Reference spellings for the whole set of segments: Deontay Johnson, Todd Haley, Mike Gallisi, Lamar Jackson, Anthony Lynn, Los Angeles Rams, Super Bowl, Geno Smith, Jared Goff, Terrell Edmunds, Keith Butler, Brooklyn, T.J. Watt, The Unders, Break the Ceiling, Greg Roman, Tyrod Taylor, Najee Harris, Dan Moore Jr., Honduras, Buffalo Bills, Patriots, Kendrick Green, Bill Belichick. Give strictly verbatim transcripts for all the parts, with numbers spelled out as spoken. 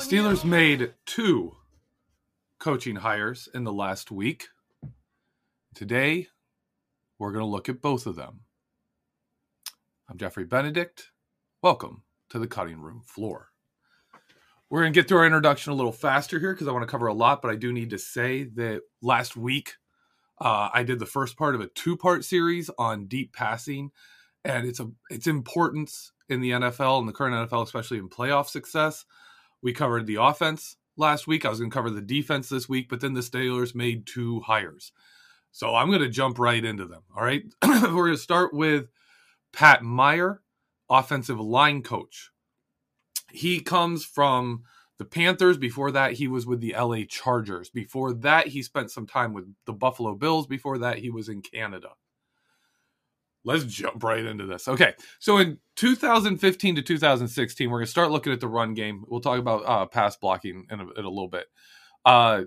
Steelers made two coaching hires in the last week. Today, we're going to look at both of them. I'm Jeffrey Benedict. Welcome to the cutting room floor. We're going to get through our introduction a little faster here because I want to cover a lot, but I do need to say that last week uh, I did the first part of a two-part series on deep passing and its a, its importance in the N F L and the current N F L, especially in playoff success. We covered the offense last week. I was going to cover the defense this week, but then the Steelers made two hires. So I'm going to jump right into them, all right? We're going to start with Pat Meyer, offensive line coach. He comes from the Panthers. Before that, he was with the L A Chargers. Before that, he spent some time with the Buffalo Bills. Before that, he was in Canada. Let's jump right into this. Okay, so in two thousand fifteen to two thousand sixteen, we're going to start looking at the run game. We'll talk about uh, pass blocking in a, in a little bit. Uh,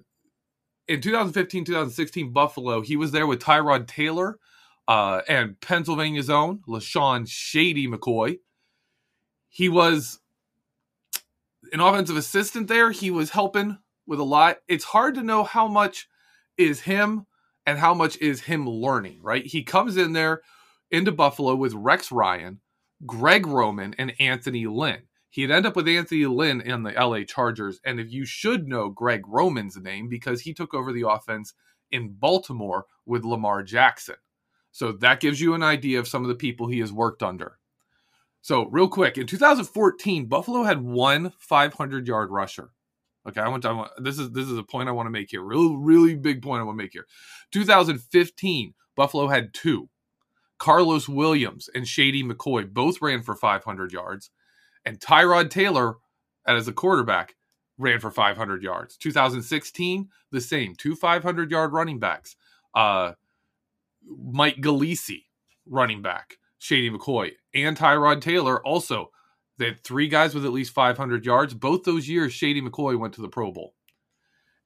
in twenty fifteen, twenty sixteen, Buffalo, he was there with Tyrod Taylor uh, and Pennsylvania's own LaShawn Shady McCoy. He was an offensive assistant there. He was helping with a lot. It's hard to know how much is him and how much is him learning, right? He comes in there into Buffalo with Rex Ryan, Greg Roman, and Anthony Lynn. He'd end up with Anthony Lynn in the L A Chargers, and if you should know Greg Roman's name because he took over the offense in Baltimore with Lamar Jackson. So that gives you an idea of some of the people he has worked under. So real quick, in two thousand fourteen, Buffalo had one five hundred yard rusher. Okay, I want to, I want, this is this is a point I want to make here. Really, really big point I want to make here. twenty fifteen, Buffalo had two. Carlos Williams and Shady McCoy both ran for five hundred yards, and Tyrod Taylor, as a quarterback, ran for five hundred yards. two thousand sixteen, the same. Two five hundred yard running backs. Uh, Mike Gallisi, running back. Shady McCoy and Tyrod Taylor also. They had three guys with at least five hundred yards. Both those years, Shady McCoy went to the Pro Bowl.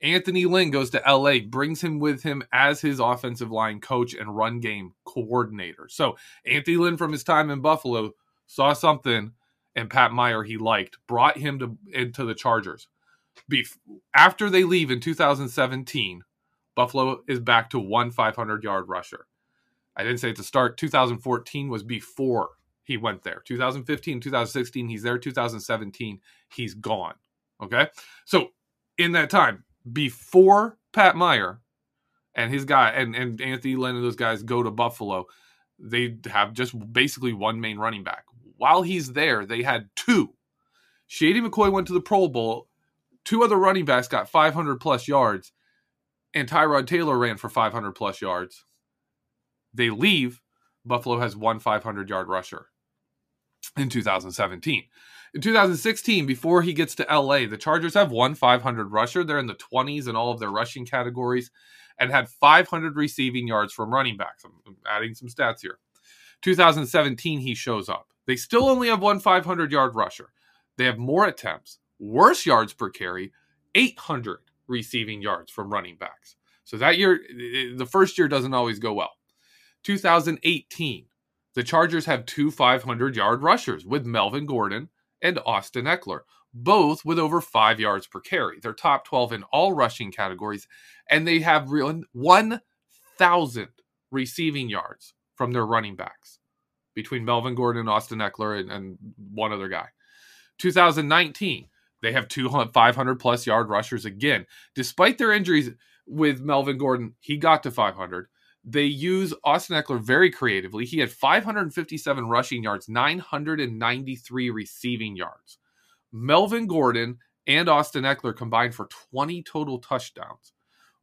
Anthony Lynn goes to L A, brings him with him as his offensive line coach and run game coordinator. So Anthony Lynn from his time in Buffalo saw something and Pat Meyer he liked, brought him to into the Chargers. Bef- After they leave in two thousand seventeen, Buffalo is back to one five hundred yard rusher. I didn't say at the start, two thousand fourteen was before he went there. two thousand fifteen, two thousand sixteen, he's there. two thousand seventeen, he's gone. Okay? So in that time, before Pat Meyer and his guy and, and Anthony Lynn and those guys go to Buffalo, they have just basically one main running back. While he's there, they had two. Shady McCoy went to the Pro Bowl. Two other running backs got five hundred plus yards, and Tyrod Taylor ran for five hundred plus yards. They leave. Buffalo has one five hundred yard rusher in two thousand seventeen. In two thousand sixteen, before he gets to L A, the Chargers have one five hundred rusher. They're in the twenties in all of their rushing categories and had five hundred receiving yards from running backs. I'm adding some stats here. two thousand seventeen, he shows up. They still only have one five hundred yard rusher. They have more attempts, worse yards per carry, eight hundred receiving yards from running backs. So that year, the first year doesn't always go well. two thousand eighteen, The Chargers have two five hundred yard rushers with Melvin Gordon and Austin Ekeler, both with over five yards per carry. They're top twelve in all rushing categories, and they have one thousand receiving yards from their running backs between Melvin Gordon, Austin Ekeler, and, and one other guy. two thousand nineteen, they have two five hundred plus yard rushers again. Despite their injuries with Melvin Gordon, he got to five hundred. They use Austin Ekeler very creatively. He had five hundred fifty-seven rushing yards, nine hundred ninety-three receiving yards. Melvin Gordon and Austin Ekeler combined for twenty total touchdowns.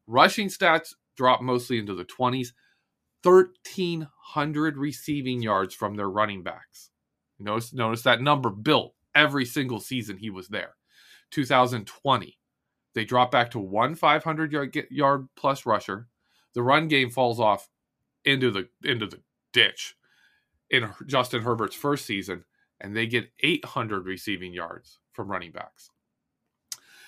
Rushing stats dropped mostly into the twenties. thirteen hundred receiving yards from their running backs. Notice, notice that number built every single season he was there. two thousand twenty, they drop back to one five hundred yard plus rusher. The run game falls off into the into the ditch in Justin Herbert's first season, and they get eight hundred receiving yards from running backs.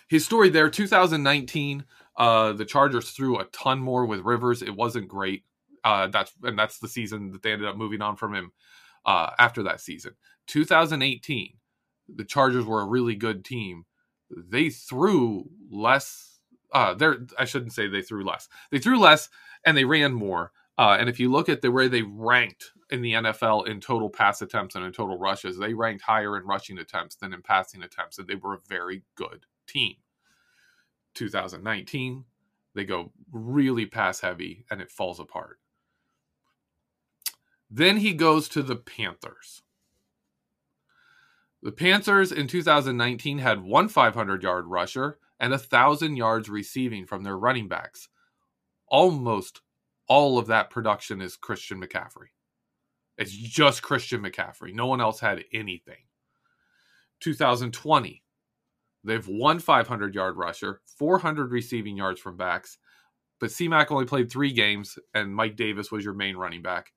His story there, two thousand nineteen, uh, the Chargers threw a ton more with Rivers. It wasn't great. Uh, that's and that's the season that they ended up moving on from him uh, after that season. two thousand eighteen, the Chargers were a really good team. They threw less. Uh, I shouldn't say they threw less. They threw less and they ran more. Uh, and if you look at the way they ranked in the N F L in total pass attempts and in total rushes, they ranked higher in rushing attempts than in passing attempts. And they were a very good team. two thousand nineteen, they go really pass heavy and it falls apart. Then he goes to the Panthers. The Panthers in two thousand nineteen had one five hundred yard rusher and one thousand yards receiving from their running backs. Almost all of that production is Christian McCaffrey. It's just Christian McCaffrey. No one else had anything. two thousand twenty, they've one five hundred yard rusher, four hundred receiving yards from backs, but C-Mac only played three games, and Mike Davis was your main running back.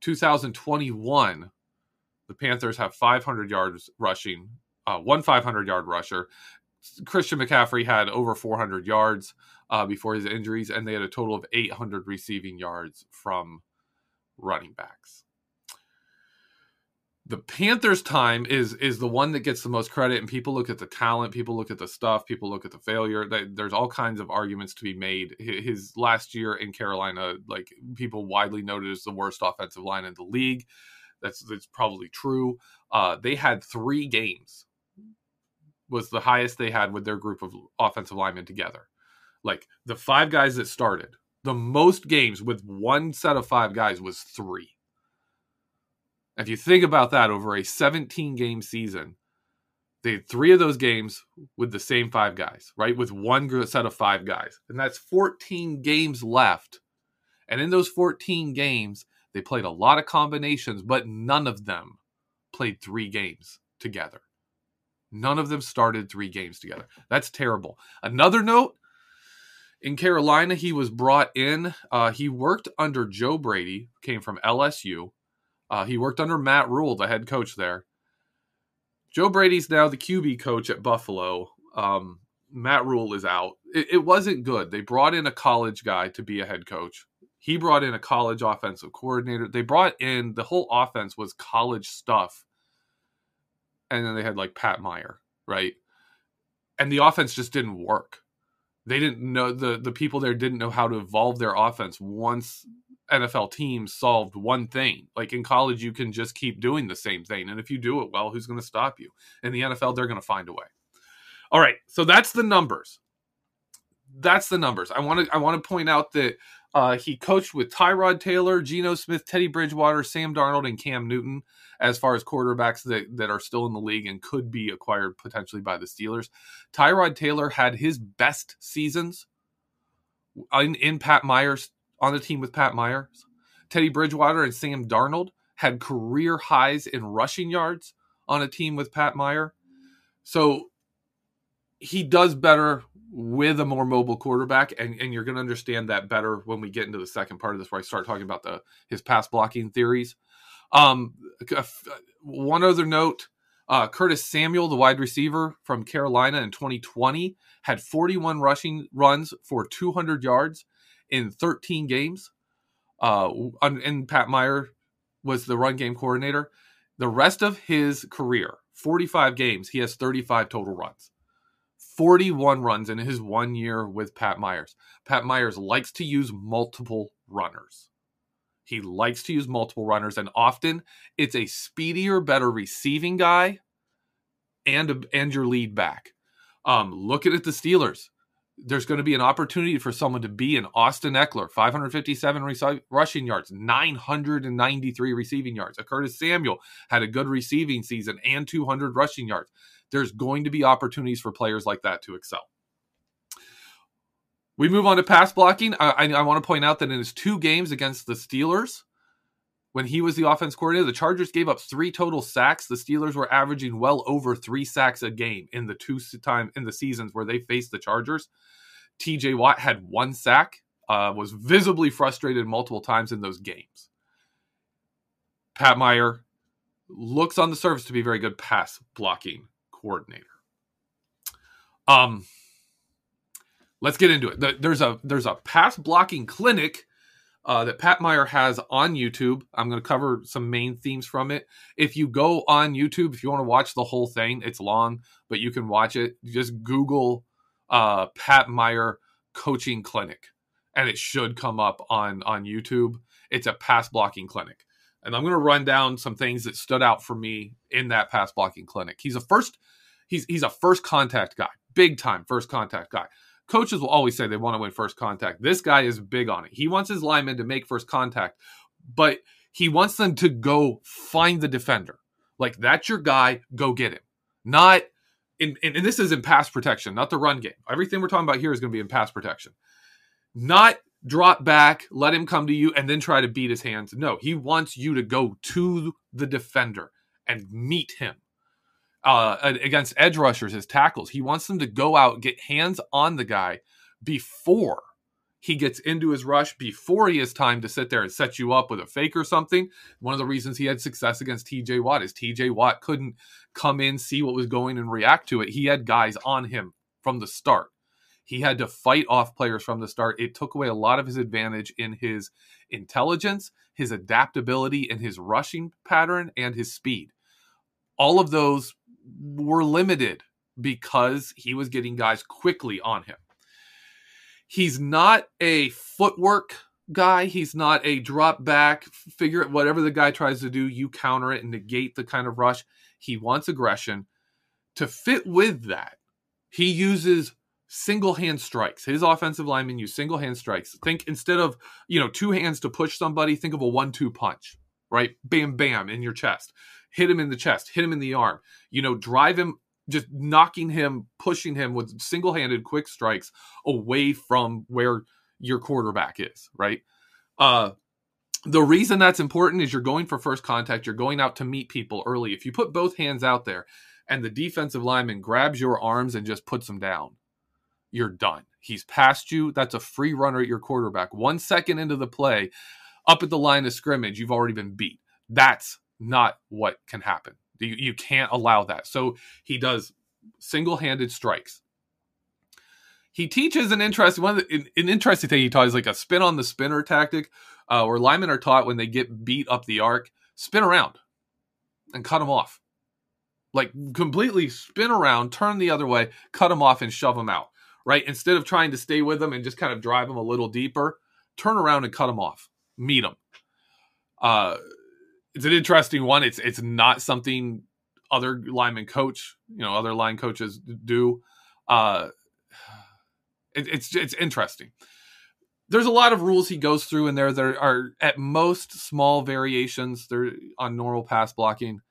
two thousand twenty-one, the Panthers have five hundred yards rushing, uh, one five hundred yard rusher. Christian McCaffrey had over four hundred yards uh, before his injuries, and they had a total of eight hundred receiving yards from running backs. The Panthers' time is is the one that gets the most credit, and people look at the talent, people look at the stuff, people look at the failure. They, there's all kinds of arguments to be made. His, his last year in Carolina, like people widely noted as the worst offensive line in the league. That's, that's probably true. Uh, they had three games. Was the highest they had with their group of offensive linemen together. Like, the five guys that started, the most games with one set of five guys was three. If you think about that, over a seventeen game season, they had three of those games with the same five guys, right? With one set of five guys. And that's fourteen games left. And in those fourteen games, they played a lot of combinations, but none of them played three games together. None of them started three games together. That's terrible. Another note, in Carolina, he was brought in. Uh, he worked under Joe Brady, came from L S U. Uh, he worked under Matt Rhule, the head coach there. Joe Brady's now the Q B coach at Buffalo. Um, Matt Rhule is out. It, it wasn't good. They brought in a college guy to be a head coach. He brought in a college offensive coordinator. They brought in, the whole offense was college stuff. And then they had like Pat Meyer, right? And the offense just didn't work. They didn't know, the, the people there didn't know how to evolve their offense once N F L teams solved one thing. Like in college, you can just keep doing the same thing. And if you do it well, who's going to stop you? In the N F L, they're going to find a way. All right, so that's the numbers. That's the numbers. I want to I want to point out that uh, he coached with Tyrod Taylor, Geno Smith, Teddy Bridgewater, Sam Darnold, and Cam Newton as far as quarterbacks that, that are still in the league and could be acquired potentially by the Steelers. Tyrod Taylor had his best seasons in, in Pat Myers, on the team with Pat Myers. Teddy Bridgewater and Sam Darnold had career highs in rushing yards on a team with Pat Meyer. So he does better with a more mobile quarterback, and, and you're going to understand that better when we get into the second part of this, where I start talking about the his pass blocking theories. Um, one other note, uh, Curtis Samuel, the wide receiver from Carolina in twenty twenty, had forty-one rushing runs for two hundred yards in thirteen games. Uh, in Pat Meyer was the run game coordinator. The rest of his career, forty-five games, he has thirty-five total runs. forty-one runs in his one year with Pat Myers. Pat Myers likes to use multiple runners. He likes to use multiple runners, and often it's a speedier, better receiving guy and, and your lead back. Um, looking at the Steelers, there's going to be an opportunity for someone to be an Austin Ekeler, five hundred fifty-seven rushing yards, nine hundred ninety-three receiving yards. A Curtis Samuel had a good receiving season and two hundred rushing yards. There's going to be opportunities for players like that to excel. We move on to pass blocking. I, I, I want to point out that in his two games against the Steelers, when he was the offense coordinator, the Chargers gave up three total sacks. The Steelers were averaging well over three sacks a game in the two time in the seasons where they faced the Chargers. T J. Watt had one sack, uh, was visibly frustrated multiple times in those games. Pat Meyer looks on the surface to be a very good pass blocking coordinator. Um, let's get into it. There's a there's a pass blocking clinic Uh, that Pat Meyer has on YouTube. I'm going to cover some main themes from it. If you go on YouTube, if you want to watch the whole thing, it's long, but you can watch it. You just Google uh, Pat Meyer coaching clinic, and it should come up on, on YouTube. It's a pass blocking clinic. And I'm going to run down some things that stood out for me in that pass blocking clinic. He's a first, he's, he's a first contact guy, big time first contact guy. Coaches will always say they want to win first contact. This guy is big on it. He wants his linemen to make first contact, but he wants them to go find the defender. Like, that's your guy, go get him. Not, in, and, and this is in pass protection, not the run game. Everything we're talking about here is going to be in pass protection. Not drop back, let him come to you, and then try to beat his hands. No, he wants you to go to the defender and meet him. Uh, against edge rushers, his tackles. He wants them to go out, get hands on the guy before he gets into his rush, before he has time to sit there and set you up with a fake or something. One of the reasons he had success against T J. Watt is T J. Watt couldn't come in, see what was going, and react to it. He had guys on him from the start. He had to fight off players from the start. It took away a lot of his advantage in his intelligence, his adaptability, and his rushing pattern, and his speed. All of those were limited because he was getting guys quickly on him. He's not a footwork guy. He's not a drop back, figure it, whatever the guy tries to do, you counter it and negate the kind of rush. He wants aggression. To fit with that, he uses single hand strikes. His offensive linemen use single hand strikes. Think instead of, you know, two hands to push somebody, think of a one-two punch, right? Bam, bam, in your chest. Hit him in the chest, hit him in the arm, you know, drive him, just knocking him, pushing him with single-handed quick strikes away from where your quarterback is, right? Uh, the reason that's important is you're going for first contact. You're going out to meet people early. If you put both hands out there and the defensive lineman grabs your arms and just puts them down, you're done. He's past you. That's a free runner at your quarterback. One second into the play, up at the line of scrimmage, you've already been beat. That's not what can happen. You, you can't allow that. So he does single-handed strikes. He teaches an interesting one. The, an, an interesting thing he taught is like a spin on the spinner tactic, uh, where linemen are taught when they get beat up the arc, spin around and cut them off. Like completely spin around, turn the other way, cut them off and shove them out. Right? Instead of trying to stay with them and just kind of drive them a little deeper, turn around and cut them off. Meet them. Uh, It's an interesting one. It's it's not something other lineman coach, you know, other line coaches do. Uh, it, it's it's interesting. There's a lot of rules he goes through in there that are at most small variations. They're on normal pass blocking.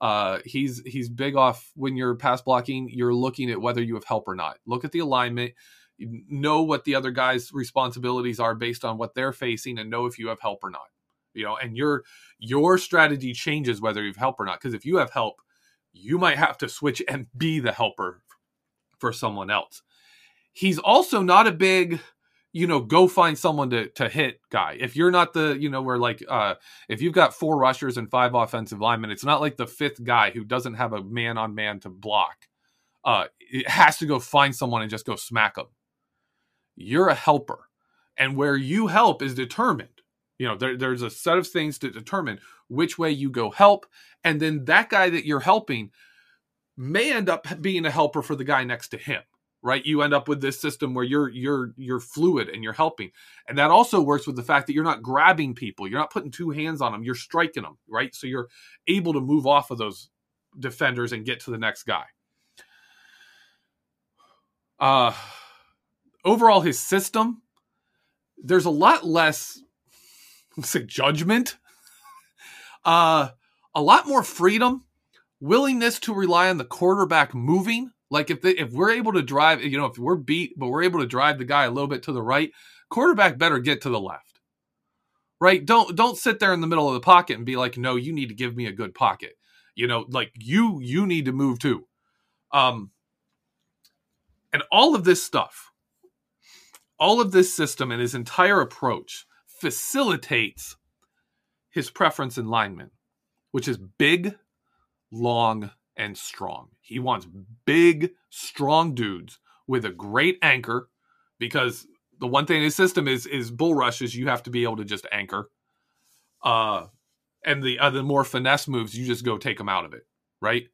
Uh, he's he's big off when you're pass blocking. You're looking at whether you have help or not. Look at the alignment. Know what the other guy's responsibilities are based on what they're facing, and know if you have help or not. You know, and your your strategy changes whether you have help or not. Because if you have help, you might have to switch and be the helper for someone else. He's also not a big, you know, go find someone to to hit guy. If you're not the, you know, where like uh, if you've got four rushers and five offensive linemen, it's not like the fifth guy who doesn't have a man on man to block. Uh, it has to go find someone and just go smack them. You're a helper, and where you help is determined You know, there, there's a set of things to determine which way you go help. And then that guy that you're helping may end up being a helper for the guy next to him, right? You end up with this system where you're you're you're fluid and you're helping. And that also works with the fact that you're not grabbing people. You're not putting two hands on them. You're striking them, right? So you're able to move off of those defenders and get to the next guy. Uh, overall, his system, there's a lot less... It's like judgment, uh, a lot more freedom, willingness to rely on the quarterback moving. Like if they, if we're able to drive, you know, if we're beat, but we're able to drive the guy a little bit to the right, quarterback better get to the left, right? Don't don't sit there in the middle of the pocket and be like, no, you need to give me a good pocket. You know, like you you need to move too, um, and all of this stuff, all of this system and his entire approach facilitates his preference in linemen, which is big, long, and strong. He wants big, strong dudes with a great anchor, because the one thing in his system is is bull rushes. You have to be able to just anchor, uh, and the other uh, more finesse moves, you just go take them out of it, right?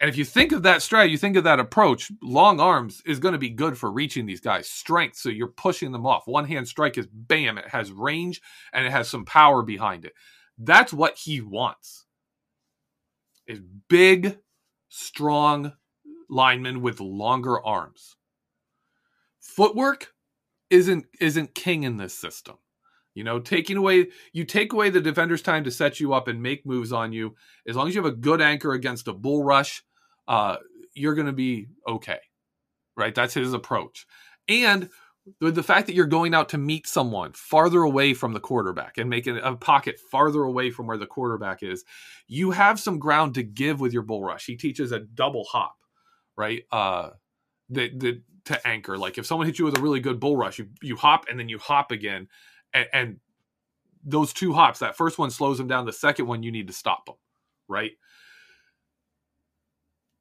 And if you think of that strategy, you think of that approach, long arms is going to be good for reaching these guys. Strength, so you're pushing them off. One-hand strike is, bam, it has range and it has some power behind it. That's what he wants, is big, strong linemen with longer arms. Footwork isn't isn't king in this system. You know, taking away, you take away the defender's time to set you up and make moves on you. As long as you have a good anchor against a bull rush, uh, you're going to be okay, right? That's his approach. And the fact that you're going out to meet someone farther away from the quarterback and making a pocket farther away from where the quarterback is, you have some ground to give with your bull rush. He teaches a double hop, right? Uh, that that to anchor. Like if someone hits you with a really good bull rush, you you hop and then you hop again. And those two hops, that first one slows him down. The second one, you need to stop him, right?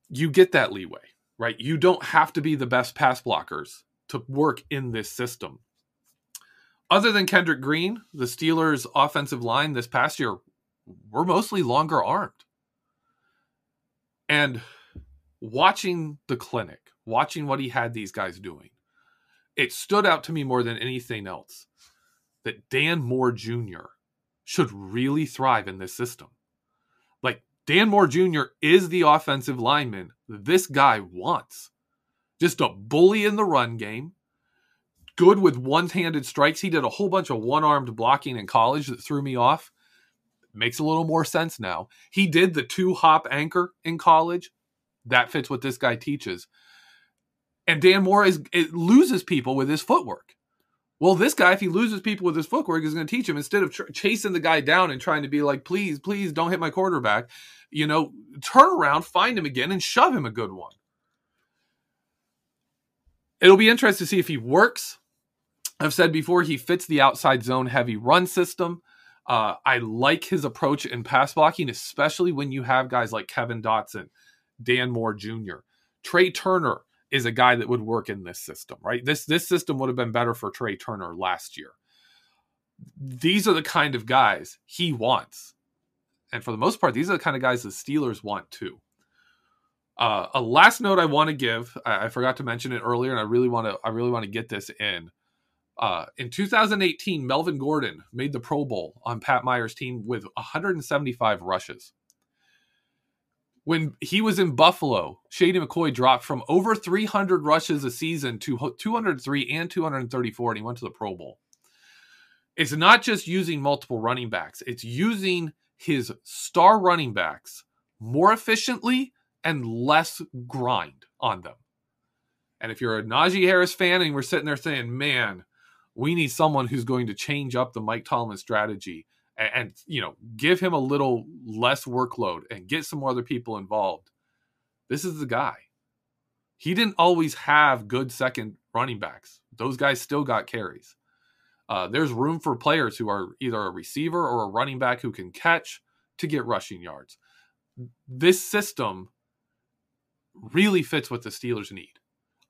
You get that leeway, right? You don't have to be the best pass blockers to work in this system. Other than Kendrick Green, the Steelers' offensive line this past year were mostly longer armed. And watching the clinic, watching what he had these guys doing, it stood out to me more than anything else that Dan Moore Junior should really thrive in this system. Like, Dan Moore Junior is the offensive lineman this guy wants. Just a bully in the run game, good with one-handed strikes. He did a whole bunch of one-armed blocking in college that threw me off. Makes a little more sense now. He did the two-hop anchor in college. That fits what this guy teaches. And Dan Moore is, it loses people with his footwork. Well, this guy, if he loses people with his footwork, is going to teach him, instead of tr- chasing the guy down and trying to be like, please, please don't hit my quarterback, you know, turn around, find him again, and shove him a good one. It'll be interesting to see if he works. I've said before, he fits the outside zone heavy run system. Uh, I like his approach in pass blocking, especially when you have guys like Kevin Dotson, Dan Moore Junior, Trey Turner is a guy that would work in this system, right? This this system would have been better for Trey Turner last year. These are the kind of guys he wants. And for the most part, these are the kind of guys the Steelers want too. Uh, a last note I want to give, I, I forgot to mention it earlier, and I really want to I really want to get this in. Uh, in two thousand eighteen, Melvin Gordon made the Pro Bowl on Pat Meyer's team with one hundred seventy-five rushes. When he was in Buffalo, Shady McCoy dropped from over three hundred rushes a season to two hundred three and two hundred thirty-four, and he went to the Pro Bowl. It's not just using multiple running backs. It's using his star running backs more efficiently and less grind on them. And if you're a Najee Harris fan and we're sitting there saying, man, we need someone who's going to change up the Mike Tomlin strategy and, you know, give him a little less workload and get some other people involved, this is the guy. He didn't always have good second running backs. Those guys still got carries. Uh, there's room for players who are either a receiver or a running back who can catch to get rushing yards. This system really fits what the Steelers need.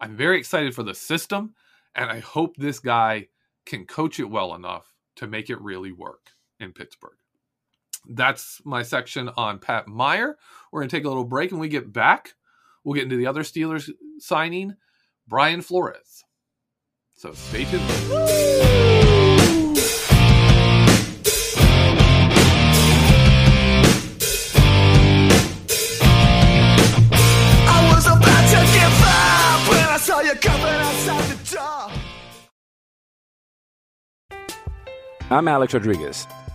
I'm very excited for the system, and I hope this guy can coach it well enough to make it really work in Pittsburgh. That's my section on Pat Meyer. We're going to take a little break, and when we get back, we'll get into the other Steelers signing, Brian Flores. So stay tuned. I was about to give up when I saw you coming outside the door. I'm Alex Rodriguez.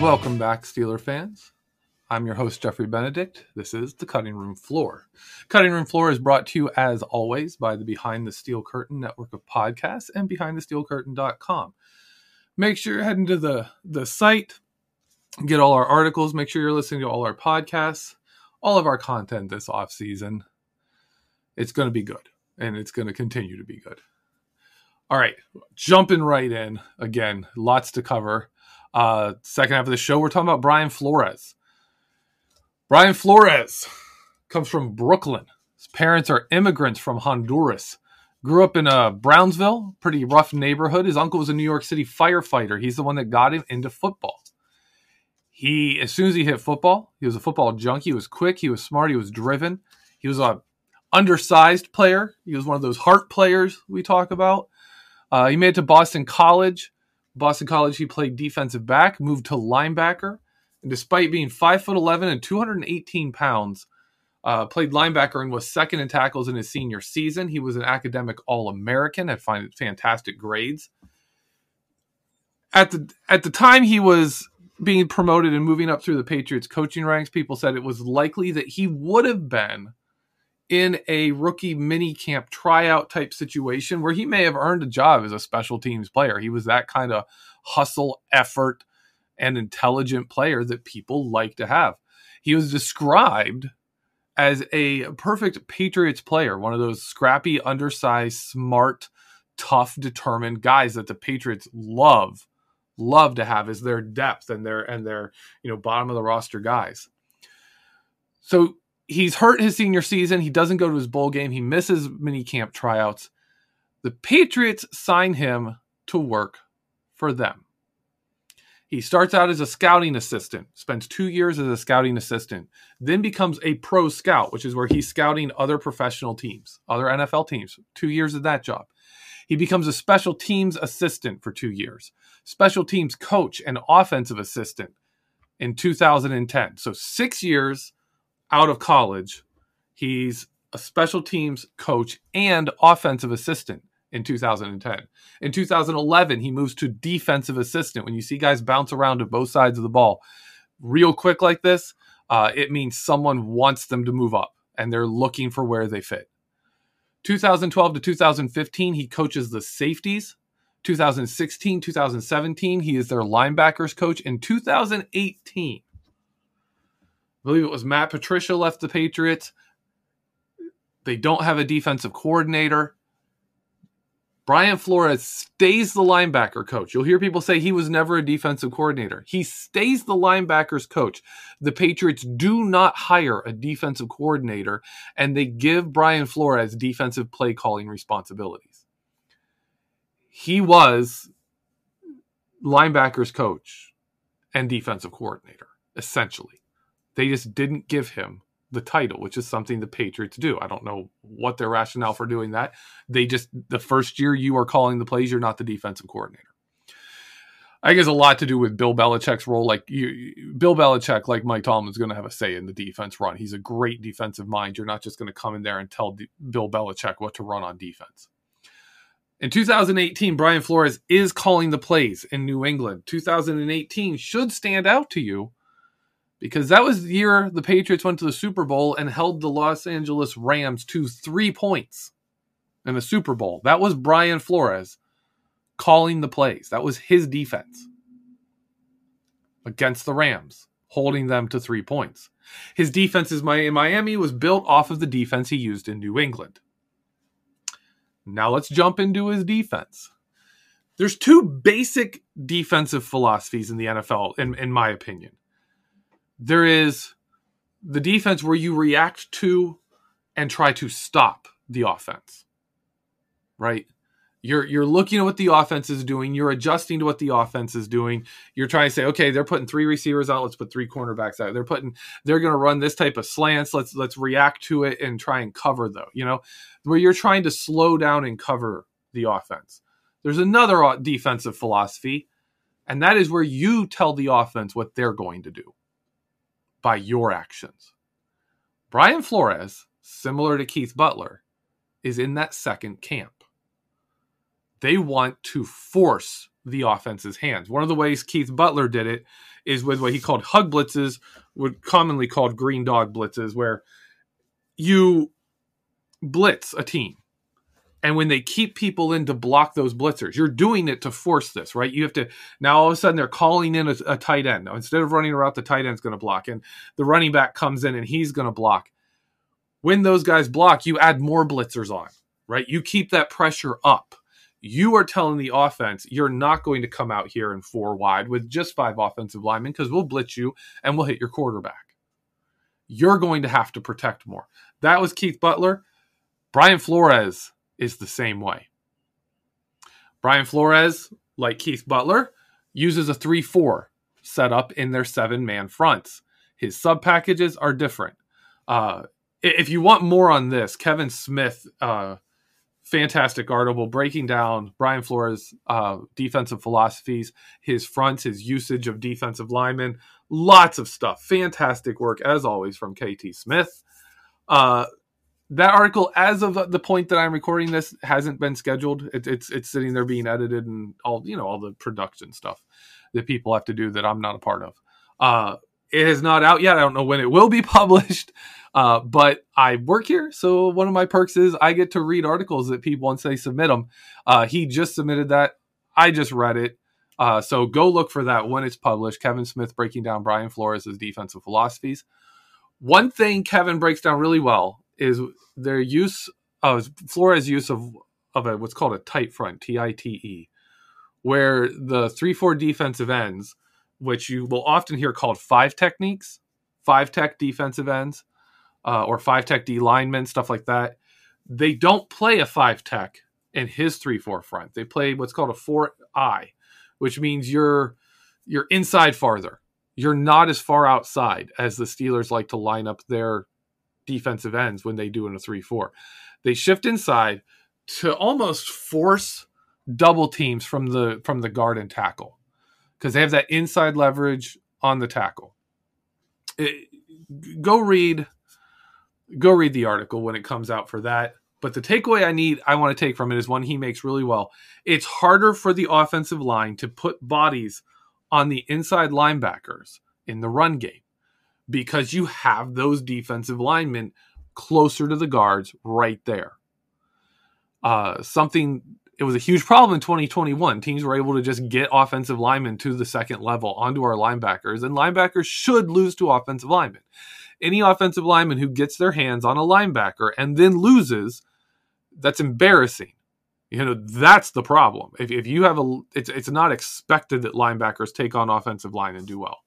Welcome back, Steeler fans. I'm your host, Jeffrey Benedict. This is The Cutting Room Floor. Cutting Room Floor is brought to you, as always, by the Behind the Steel Curtain network of podcasts and behind the steel curtain dot com. Make sure you're heading to the, the site, get all our articles, make sure you're listening to all our podcasts, all of our content this offseason. It's going to be good, and it's going to continue to be good. All right, jumping right in. Again, lots to cover. Uh, second half of the show, we're talking about Brian Flores. Brian Flores comes from Brooklyn. His parents are immigrants from Honduras. Grew up in uh, Brownsville, pretty rough neighborhood. His uncle was a New York City firefighter. He's the one that got him into football. He, as soon as he hit football, he was a football junkie. He was quick. He was smart. He was driven. He was an undersized player. He was one of those heart players we talk about. Uh, he made it to Boston College. Boston College, he played defensive back, moved to linebacker, and despite being five foot eleven and two hundred eighteen pounds, uh, played linebacker and was second in tackles in his senior season. He was an academic All-American, had fantastic grades. At the at the time he was being promoted and moving up through the Patriots coaching ranks, people said it was likely that he would have been in a rookie mini camp tryout type situation where he may have earned a job as a special teams player. He was that kind of hustle, effort, and intelligent player that people like to have. He was described as a perfect Patriots player, one of those scrappy, undersized, smart, tough, determined guys that the Patriots love, love to have as their depth and their, and their, you know, bottom of the roster guys. So, he's hurt his senior season. He doesn't go to his bowl game. He misses minicamp tryouts. The Patriots sign him to work for them. He starts out as a scouting assistant, spends two years as a scouting assistant, then becomes a pro scout, which is where he's scouting other professional teams, other N F L teams. Two years of that job. He becomes a special teams assistant for two years, special teams coach and offensive assistant in two thousand ten. So six years out of college, he's a special teams coach and offensive assistant in two thousand ten. In two thousand eleven, he moves to defensive assistant. When you see guys bounce around to both sides of the ball real quick like this, uh, it means someone wants them to move up, and they're looking for where they fit. two thousand twelve to two thousand fifteen, he coaches the safeties. two thousand sixteen, two thousand seventeen, he is their linebackers coach. In two thousand eighteen, I believe it was Matt Patricia left the Patriots. They don't have a defensive coordinator. Brian Flores stays the linebacker coach. You'll hear people say he was never a defensive coordinator. He stays the linebackers coach. The Patriots do not hire a defensive coordinator, and they give Brian Flores defensive play calling responsibilities. He was linebackers coach and defensive coordinator, essentially. They just didn't give him the title, which is something the Patriots do. I don't know what their rationale for doing that. They just, the first year you are calling the plays, you're not the defensive coordinator. I guess a lot to do with Bill Belichick's role. Like you, Bill Belichick, like Mike Tomlin, is going to have a say in the defense run. He's a great defensive mind. You're not just going to come in there and tell D- Bill Belichick what to run on defense. In two thousand eighteen, Brian Flores is calling the plays in New England. two thousand eighteen should stand out to you because that was the year the Patriots went to the Super Bowl and held the Los Angeles Rams to three points in the Super Bowl. That was Brian Flores calling the plays. That was his defense against the Rams, holding them to three points. His defense in Miami was built off of the defense he used in New England. Now let's jump into his defense. There's two basic defensive philosophies in the N F L, in, in my opinion. There is the defense where you react to and try to stop the offense, right? You're, you're looking at what the offense is doing. You're adjusting to what the offense is doing. You're trying to say, okay, they're putting three receivers out. Let's put three cornerbacks out. They're putting, they're going to run this type of slants. Let's, let's react to it and try and cover though, you know, where you're trying to slow down and cover the offense. There's another defensive philosophy, and that is where you tell the offense what they're going to do by your actions. Brian Flores, similar to Keith Butler, is in that second camp. They want to force the offense's hands. One of the ways Keith Butler did it is with what he called hug blitzes, commonly called green dog blitzes, where you blitz a team. And when they keep people in to block those blitzers, you're doing it to force this, right? You have to, now all of a sudden they're calling in a, a tight end. Now, instead of running a route, the tight end's going to block. And the running back comes in and he's going to block. When those guys block, you add more blitzers on, right? You keep that pressure up. You are telling the offense, you're not going to come out here in four wide with just five offensive linemen because we'll blitz you and we'll hit your quarterback. You're going to have to protect more. That was Keith Butler. Brian Flores is the same way. Brian Flores, like Keith Butler, uses a three four setup in their seven-man fronts. His sub-packages are different. Uh, if you want more on this, Kevin Smith... Uh, Fantastic article breaking down Brian Flores' uh, defensive philosophies, his fronts, his usage of defensive linemen, lots of stuff. Fantastic work, as always, from K T Smith. Uh, that article, as of the point that I'm recording this, hasn't been scheduled. It, it's it's sitting there being edited and all you know all the production stuff that people have to do that I'm not a part of. Uh, it is not out yet. I don't know when it will be published. Uh, but I work here, so one of my perks is I get to read articles that people, once they submit them. Uh, he just submitted that. I just read it. Uh, so go look for that when it's published. Kevin Smith breaking down Brian Flores' defensive philosophies. One thing Kevin breaks down really well is their use of Flores' use of, of a, what's called a tight front, T I T E, where the three four defensive ends, which you will often hear called five techniques, five tech defensive ends, Uh, or five-tech D linemen, stuff like that. They don't play a five-tech in his three four front. They play what's called a four I, which means you're you're inside farther. You're not as far outside as the Steelers like to line up their defensive ends when they do in a three four. They shift inside to almost force double teams from the from the guard and tackle because they have that inside leverage on the tackle. It, go read... Go read the article when it comes out for that. But the takeaway I need, I want to take from it is one he makes really well. It's harder for the offensive line to put bodies on the inside linebackers in the run game because you have those defensive linemen closer to the guards right there. Uh, something, it was a huge problem in twenty twenty-one. Teams were able to just get offensive linemen to the second level onto our linebackers, and linebackers should lose to offensive linemen. Any offensive lineman who gets their hands on a linebacker and then loses, that's embarrassing. You know, that's the problem. If, if you have a, it's, it's not expected that linebackers take on offensive line and do well.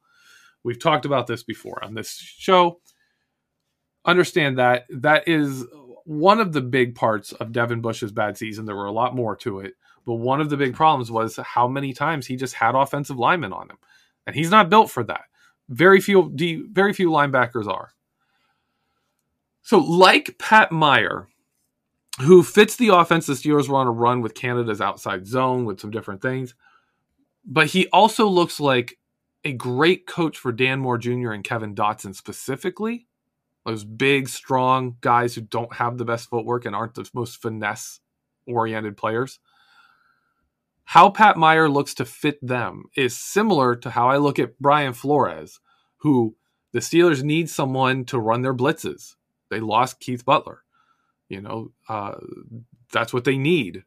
We've talked about this before on this show. Understand that that is one of the big parts of Devin Bush's bad season. There were a lot more to it, but one of the big problems was how many times he just had offensive linemen on him, and he's not built for that. Very few, very few linebackers are. So like Pat Meyer, who fits the offense, the Steelers were on a run with Canada's outside zone with some different things. But he also looks like a great coach for Dan Moore Junior and Kevin Dotson specifically. Those big, strong guys who don't have the best footwork and aren't the most finesse-oriented players. How Pat Meyer looks to fit them is similar to how I look at Brian Flores, who the Steelers need someone to run their blitzes. They lost Keith Butler. You know, uh, that's what they need.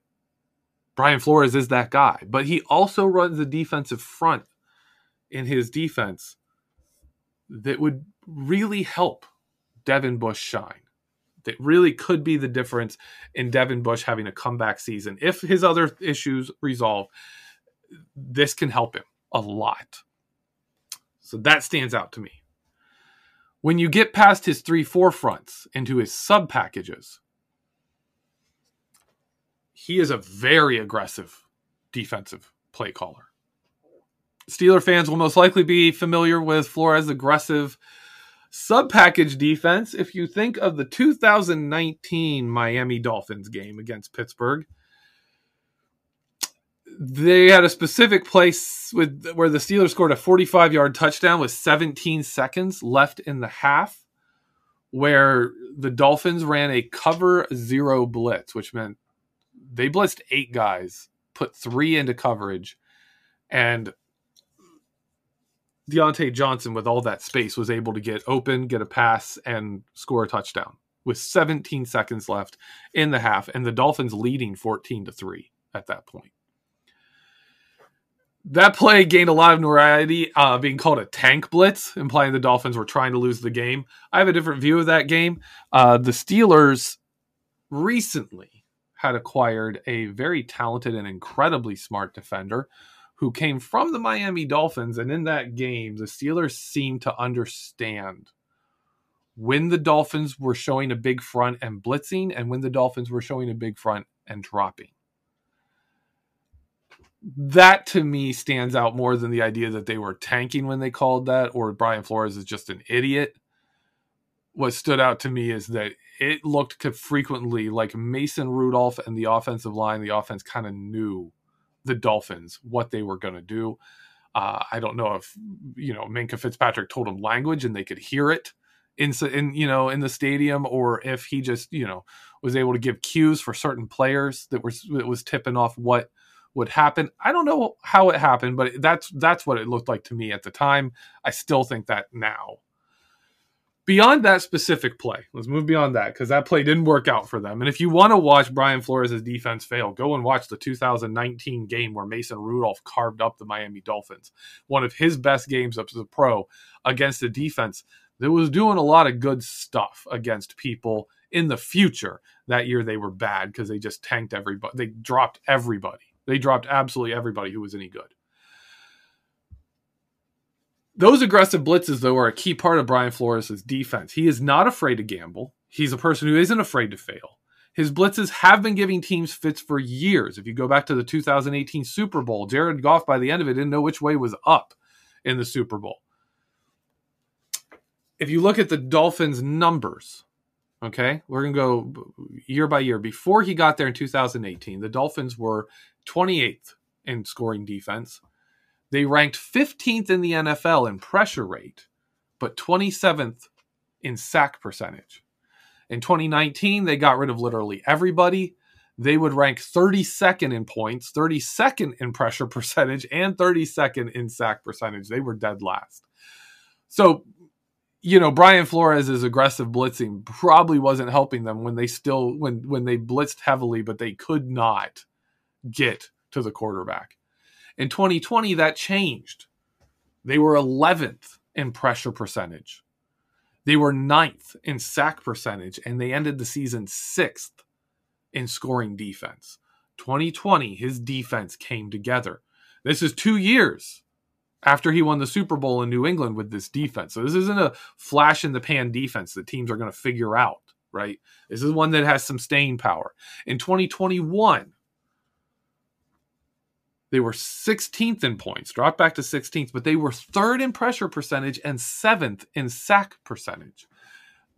Brian Flores is that guy. But he also runs a defensive front in his defense that would really help Devin Bush shine. That really could be the difference in Devin Bush having a comeback season. If his other issues resolve, this can help him a lot. So that stands out to me. When you get past his three four fronts into his sub packages, he is a very aggressive defensive play caller. Steeler fans will most likely be familiar with Flores' aggressive sub-package defense if you think of the two thousand nineteen Miami Dolphins game against Pittsburgh. They had a specific place with where the Steelers scored a forty-five-yard touchdown with seventeen seconds left in the half, where the Dolphins ran a cover zero blitz, which meant they blitzed eight guys, put three into coverage, and Deontay Johnson, with all that space, was able to get open, get a pass, and score a touchdown with seventeen seconds left in the half, and the Dolphins leading fourteen to three at that point. That play gained a lot of notoriety, uh, being called a tank blitz, implying the Dolphins were trying to lose the game. I have a different view of that game. Uh, the Steelers recently had acquired a very talented and incredibly smart defender who came from the Miami Dolphins, and in that game, the Steelers seemed to understand when the Dolphins were showing a big front and blitzing, and when the Dolphins were showing a big front and dropping. That, to me, stands out more than the idea that they were tanking when they called that, or Brian Flores is just an idiot. What stood out to me is that it looked frequently like Mason Rudolph and the offensive line, the offense kind of knew the Dolphins, what they were going to do. Uh, I don't know if, you know, Minkah Fitzpatrick told them language and they could hear it in, in, you know, in the stadium, or if he just, you know, was able to give cues for certain players that were, that was tipping off what would happen. I don't know how it happened, but that's, that's what it looked like to me at the time. I still think that now. Beyond that specific play, let's move beyond that, because that play didn't work out for them. And if you want to watch Brian Flores' defense fail, go and watch the two thousand nineteen game where Mason Rudolph carved up the Miami Dolphins. One of his best games up as a pro against a defense that was doing a lot of good stuff against people in the future. That year they were bad because they just tanked everybody. They dropped everybody. They dropped absolutely everybody who was any good. Those aggressive blitzes, though, are a key part of Brian Flores' defense. He is not afraid to gamble. He's a person who isn't afraid to fail. His blitzes have been giving teams fits for years. If you go back to the two thousand eighteen Super Bowl, Jared Goff, by the end of it, didn't know which way was up in the Super Bowl. If you look at the Dolphins' numbers, okay, we're going to go year by year. Before he got there in two thousand eighteen, the Dolphins were twenty-eighth in scoring defense. They ranked fifteenth in the N F L in pressure rate, but twenty-seventh in sack percentage. In twenty nineteen, they got rid of literally everybody. They would rank thirty-second in points, thirty-second in pressure percentage, and thirty-second in sack percentage. They were dead last. So, you know, Brian Flores' aggressive blitzing probably wasn't helping them when they still when when they blitzed heavily, but they could not get to the quarterback. In twenty twenty, that changed. They were eleventh in pressure percentage. They were ninth in sack percentage, and they ended the season sixth in scoring defense. twenty twenty, his defense came together. This is two years after he won the Super Bowl in New England with this defense. So this isn't a flash-in-the-pan defense that teams are going to figure out, right? This is one that has some staying power. In twenty twenty-one... they were sixteenth in points, dropped back to sixteenth, but they were third in pressure percentage and seventh in sack percentage.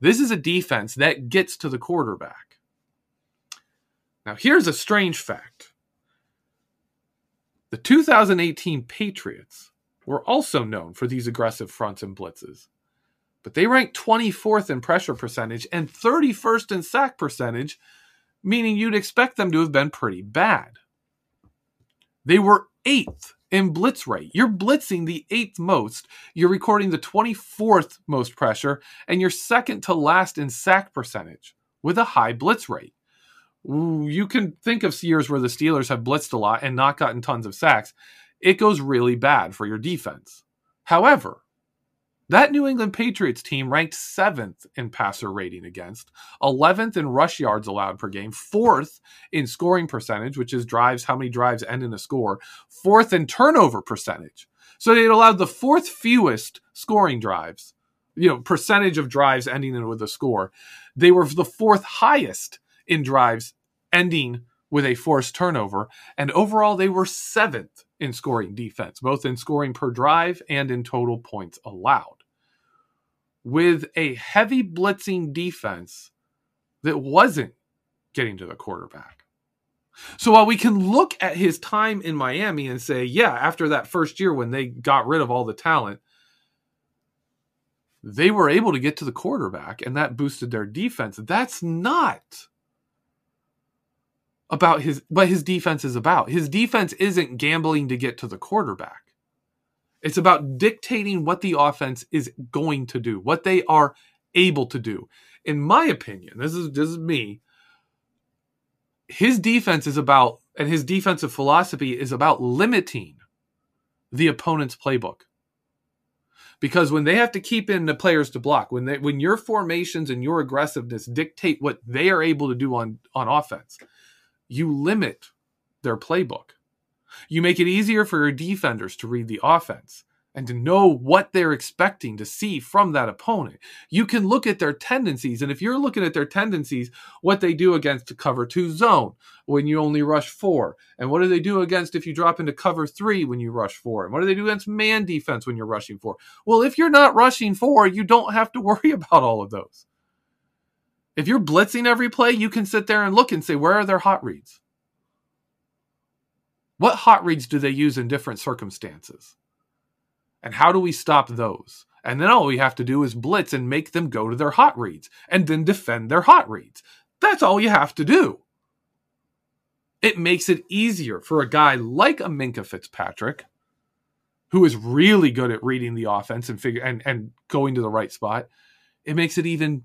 This is a defense that gets to the quarterback. Now, here's a strange fact. The two thousand eighteen Patriots were also known for these aggressive fronts and blitzes, but they ranked twenty-fourth in pressure percentage and thirty-first in sack percentage, meaning you'd expect them to have been pretty bad. They were eighth in blitz rate. You're blitzing the eighth most. You're recording the twenty-fourth most pressure, and you're second to last in sack percentage with a high blitz rate. You can think of years where the Steelers have blitzed a lot and not gotten tons of sacks. It goes really bad for your defense. However, that New England Patriots team ranked seventh in passer rating against, eleventh in rush yards allowed per game, fourth in scoring percentage, which is drives, how many drives end in a score, fourth in turnover percentage. So they allowed the fourth fewest scoring drives, you know, percentage of drives ending in with a score. They were the fourth highest in drives ending with a forced turnover. And overall, they were seventh in scoring defense, both in scoring per drive and in total points allowed. With a heavy blitzing defense that wasn't getting to the quarterback. So while we can look at his time in Miami and say, yeah, after that first year when they got rid of all the talent, they were able to get to the quarterback and that boosted their defense. That's not about his, what his defense is about. His defense isn't gambling to get to the quarterback. It's about dictating what the offense is going to do, what they are able to do. In my opinion, this is this is me, his defense is about, and his defensive philosophy is about limiting the opponent's playbook. Because when they have to keep in the players to block, when they, when your formations and your aggressiveness dictate what they are able to do on, on offense, you limit their playbook. You make it easier for your defenders to read the offense and to know what they're expecting to see from that opponent. You can look at their tendencies, and if you're looking at their tendencies, what they do against the cover two zone when you only rush four, and what do they do against if you drop into cover three when you rush four, and what do they do against man defense when you're rushing four? Well, if you're not rushing four, you don't have to worry about all of those. If you're blitzing every play, you can sit there and look and say, where are their hot reads? What hot reads do they use in different circumstances? And how do we stop those? And then all we have to do is blitz and make them go to their hot reads and then defend their hot reads. That's all you have to do. It makes it easier for a guy like a Minkah Fitzpatrick, who is really good at reading the offense and figure and, and going to the right spot. It makes it even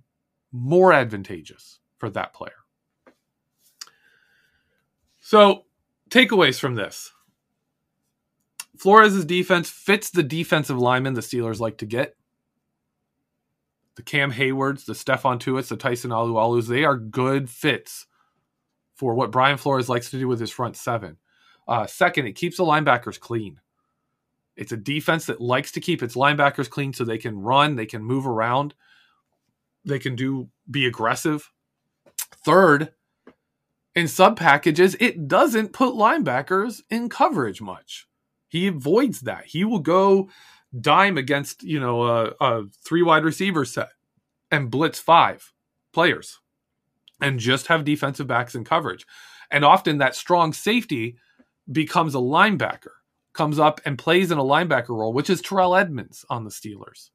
more advantageous for that player. So, takeaways from this. Flores' defense fits the defensive linemen the Steelers like to get. The Cam Haywards, the Stephon Tuitts, the Tyson Alualus, they are good fits for what Brian Flores likes to do with his front seven. Uh, second, it keeps the linebackers clean. It's a defense that likes to keep its linebackers clean so they can run, they can move around, they can do be aggressive. Third, in sub packages, it doesn't put linebackers in coverage much. He avoids that. He will go dime against, you know, a, a three wide receiver set and blitz five players and just have defensive backs in coverage. And often that strong safety becomes a linebacker, comes up and plays in a linebacker role, which is Terrell Edmunds on the Steelers.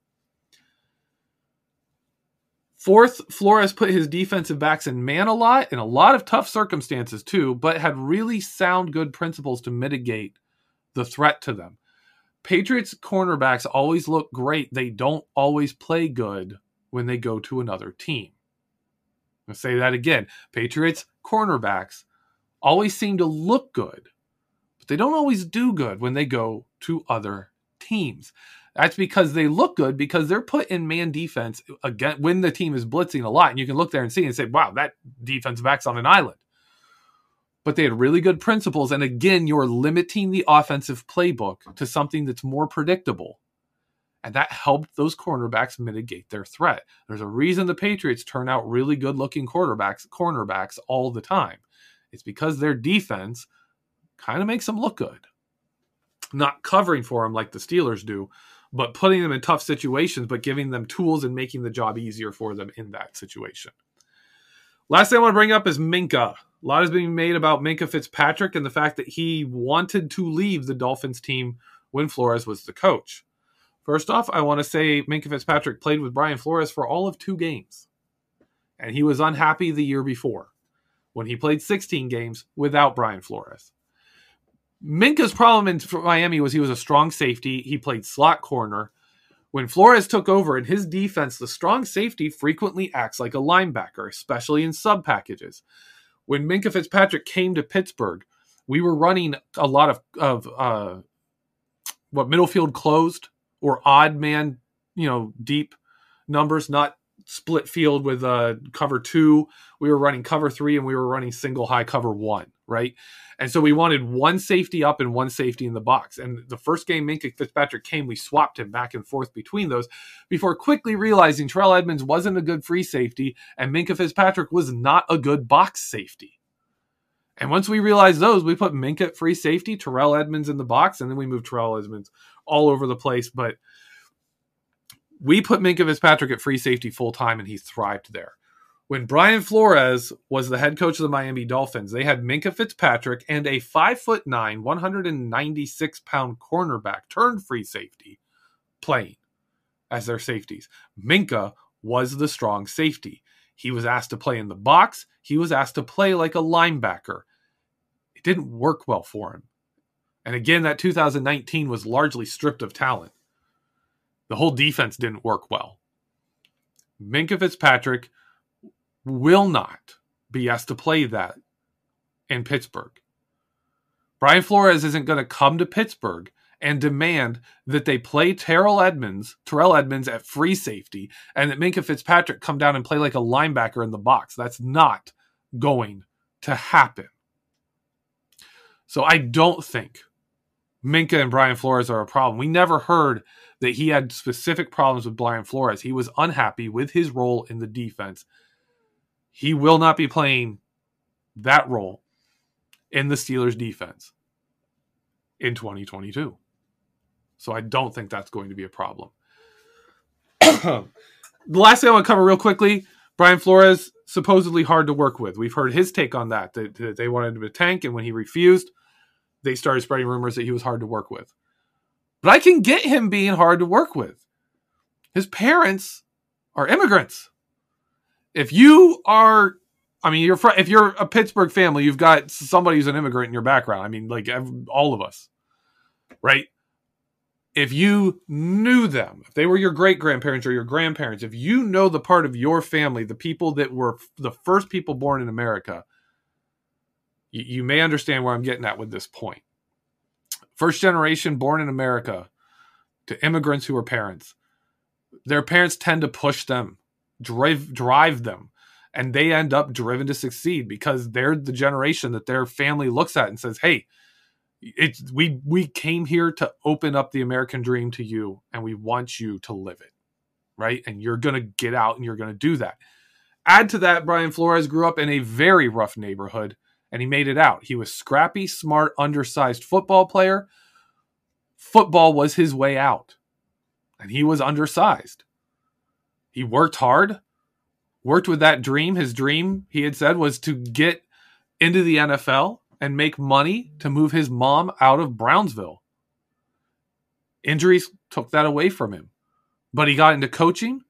Fourth, Flores put his defensive backs in man a lot, in a lot of tough circumstances too, but had really sound good principles to mitigate the threat to them. Patriots cornerbacks always look great. They don't always play good when they go to another team. I'll say that again. Patriots cornerbacks always seem to look good, but they don't always do good when they go to other teams. That's because they look good because they're put in man defense again when the team is blitzing a lot. And you can look there and see and say, wow, that defensive back's on an island. But they had really good principles. And again, you're limiting the offensive playbook to something that's more predictable. And that helped those cornerbacks mitigate their threat. There's a reason the Patriots turn out really good-looking quarterbacks, cornerbacks all the time. It's because their defense kind of makes them look good. Not covering for them like the Steelers do, but putting them in tough situations, but giving them tools and making the job easier for them in that situation. Last thing I want to bring up is Minkah. A lot has been made about Minkah Fitzpatrick and the fact that he wanted to leave the Dolphins team when Flores was the coach. First off, I want to say Minkah Fitzpatrick played with Brian Flores for all of two games, and he was unhappy the year before when he played sixteen games without Brian Flores. Minka's problem in Miami was he was a strong safety. He played slot corner. When Flores took over in his defense, the strong safety frequently acts like a linebacker, especially in sub packages. When Minkah Fitzpatrick came to Pittsburgh, we were running a lot of, of uh, what middle field closed or odd man, you know, deep numbers, not split field with uh, cover two. We were running cover three and we were running single high cover one, right? And so we wanted one safety up and one safety in the box. And the first game Minkah Fitzpatrick came, we swapped him back and forth between those before quickly realizing Terrell Edmunds wasn't a good free safety and Minkah Fitzpatrick was not a good box safety. And once we realized those, we put Minkah at free safety, Terrell Edmunds in the box, and then we moved Terrell Edmunds all over the place. But we put Minkah Fitzpatrick at free safety full-time, and he thrived there. When Brian Flores was the head coach of the Miami Dolphins, they had Minkah Fitzpatrick and a five foot nine, one hundred ninety-six pound cornerback turned free safety playing as their safeties. Minkah was the strong safety. He was asked to play in the box. He was asked to play like a linebacker. It didn't work well for him. And again, that two thousand nineteen was largely stripped of talent. The whole defense didn't work well. Minkah Fitzpatrick will not be asked to play that in Pittsburgh. Brian Flores isn't going to come to Pittsburgh and demand that they play Terrell Edmunds, Terrell Edmunds at free safety, and that Minkah Fitzpatrick come down and play like a linebacker in the box. That's not going to happen. So I don't think Minkah and Brian Flores are a problem. We never heard that he had specific problems with Brian Flores. He was unhappy with his role in the defense. He will not be playing that role in the Steelers defense in twenty twenty-two. So I don't think that's going to be a problem. The last thing I want to cover real quickly, Brian Flores, supposedly hard to work with. We've heard his take on that, that, that they wanted him to tank, and when he refused, they started spreading rumors that he was hard to work with. But I can get him being hard to work with. His parents are immigrants. If you are, I mean, you're if you're a Pittsburgh family, you've got somebody who's an immigrant in your background. I mean, like all of us, right? If you knew them, if they were your great-grandparents or your grandparents, if you know the part of your family, the people that were the first people born in America, you, you may understand where I'm getting at with this point. First generation born in America to immigrants who are parents, their parents tend to push them, drive drive them, and they end up driven to succeed because they're the generation that their family looks at and says, hey, It's we we came here to open up the American dream to you, and we want you to live it, right? And you're going to get out and you're going to do that. Add to that, Brian Flores grew up in a very rough neighborhood, and he made it out. He was scrappy, smart, undersized football player. Football was his way out, and he was undersized. He worked hard, worked with that dream. His dream, he had said, was to get into the N F L and make money to move his mom out of Brownsville. Injuries took that away from him. But he got into coaching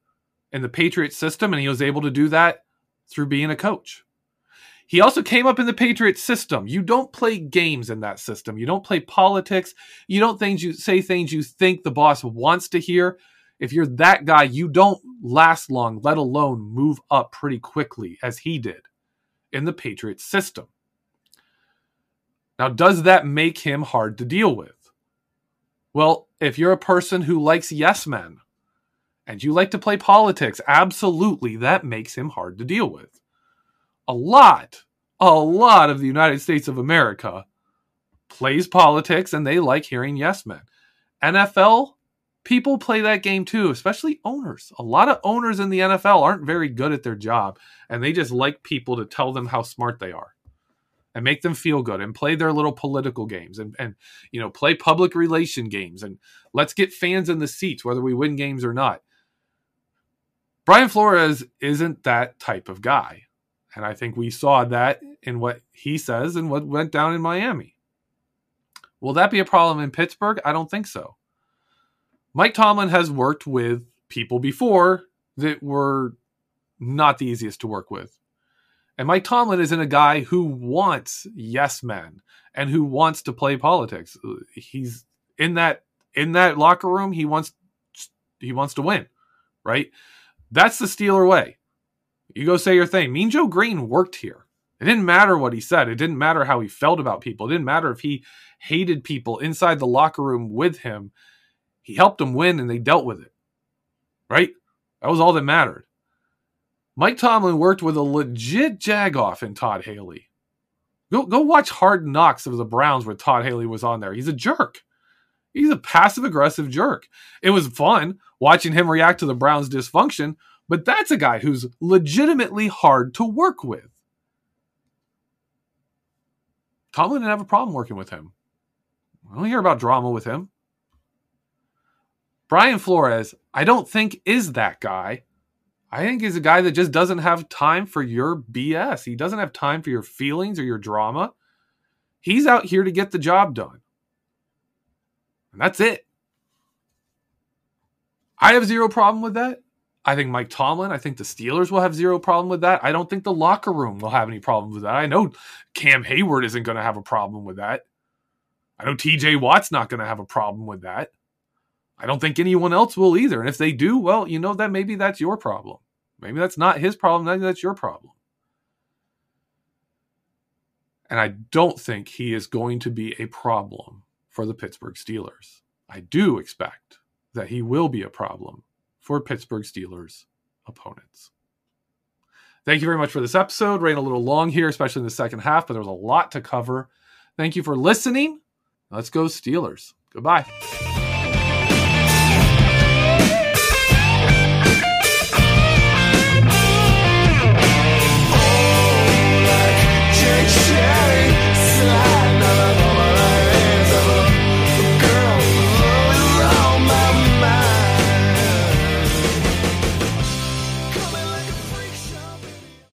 in the Patriots system, and he was able to do that through being a coach. He also came up in the Patriots system. You don't play games in that system. You don't play politics. You don't things you say things you think the boss wants to hear. If you're that guy, you don't last long, let alone move up pretty quickly, as he did in the Patriots system. Now, does that make him hard to deal with? Well, if you're a person who likes yes men and you like to play politics, absolutely, that makes him hard to deal with. A lot, a lot of the United States of America plays politics and they like hearing yes men. N F L people play that game too, especially owners. A lot of owners in the N F L aren't very good at their job and they just like people to tell them how smart they are and make them feel good and play their little political games and, and, you know, play public relation games and let's get fans in the seats, whether we win games or not. Brian Flores isn't that type of guy. And I think we saw that in what he says and what went down in Miami. Will that be a problem in Pittsburgh? I don't think so. Mike Tomlin has worked with people before that were not the easiest to work with. And Mike Tomlin isn't a guy who wants yes men and who wants to play politics. He's in that in that locker room. He wants he wants to win, right? That's the Steeler way. You go say your thing. Mean Joe Green worked here. It didn't matter what he said. It didn't matter how he felt about people. It didn't matter if he hated people inside the locker room with him. He helped them win, and they dealt with it, right? That was all that mattered. Mike Tomlin worked with a legit jagoff in Todd Haley. Go, go watch Hard Knocks of the Browns where Todd Haley was on there. He's a jerk. He's a passive-aggressive jerk. It was fun watching him react to the Browns' dysfunction, but that's a guy who's legitimately hard to work with. Tomlin didn't have a problem working with him. I don't hear about drama with him. Brian Flores, I don't think is that guy. I think he's a guy that just doesn't have time for your B S. He doesn't have time for your feelings or your drama. He's out here to get the job done. And that's it. I have zero problem with that. I think Mike Tomlin, I think the Steelers will have zero problem with that. I don't think the locker room will have any problem with that. I know Cam Hayward isn't going to have a problem with that. I know T J Watt's not going to have a problem with that. I don't think anyone else will either. And if they do, well, you know, that maybe that's your problem. Maybe that's not his problem. Maybe that's your problem. And I don't think he is going to be a problem for the Pittsburgh Steelers. I do expect that he will be a problem for Pittsburgh Steelers opponents. Thank you very much for this episode. Ran a little long here, especially in the second half, but there was a lot to cover. Thank you for listening. Let's go Steelers. Goodbye.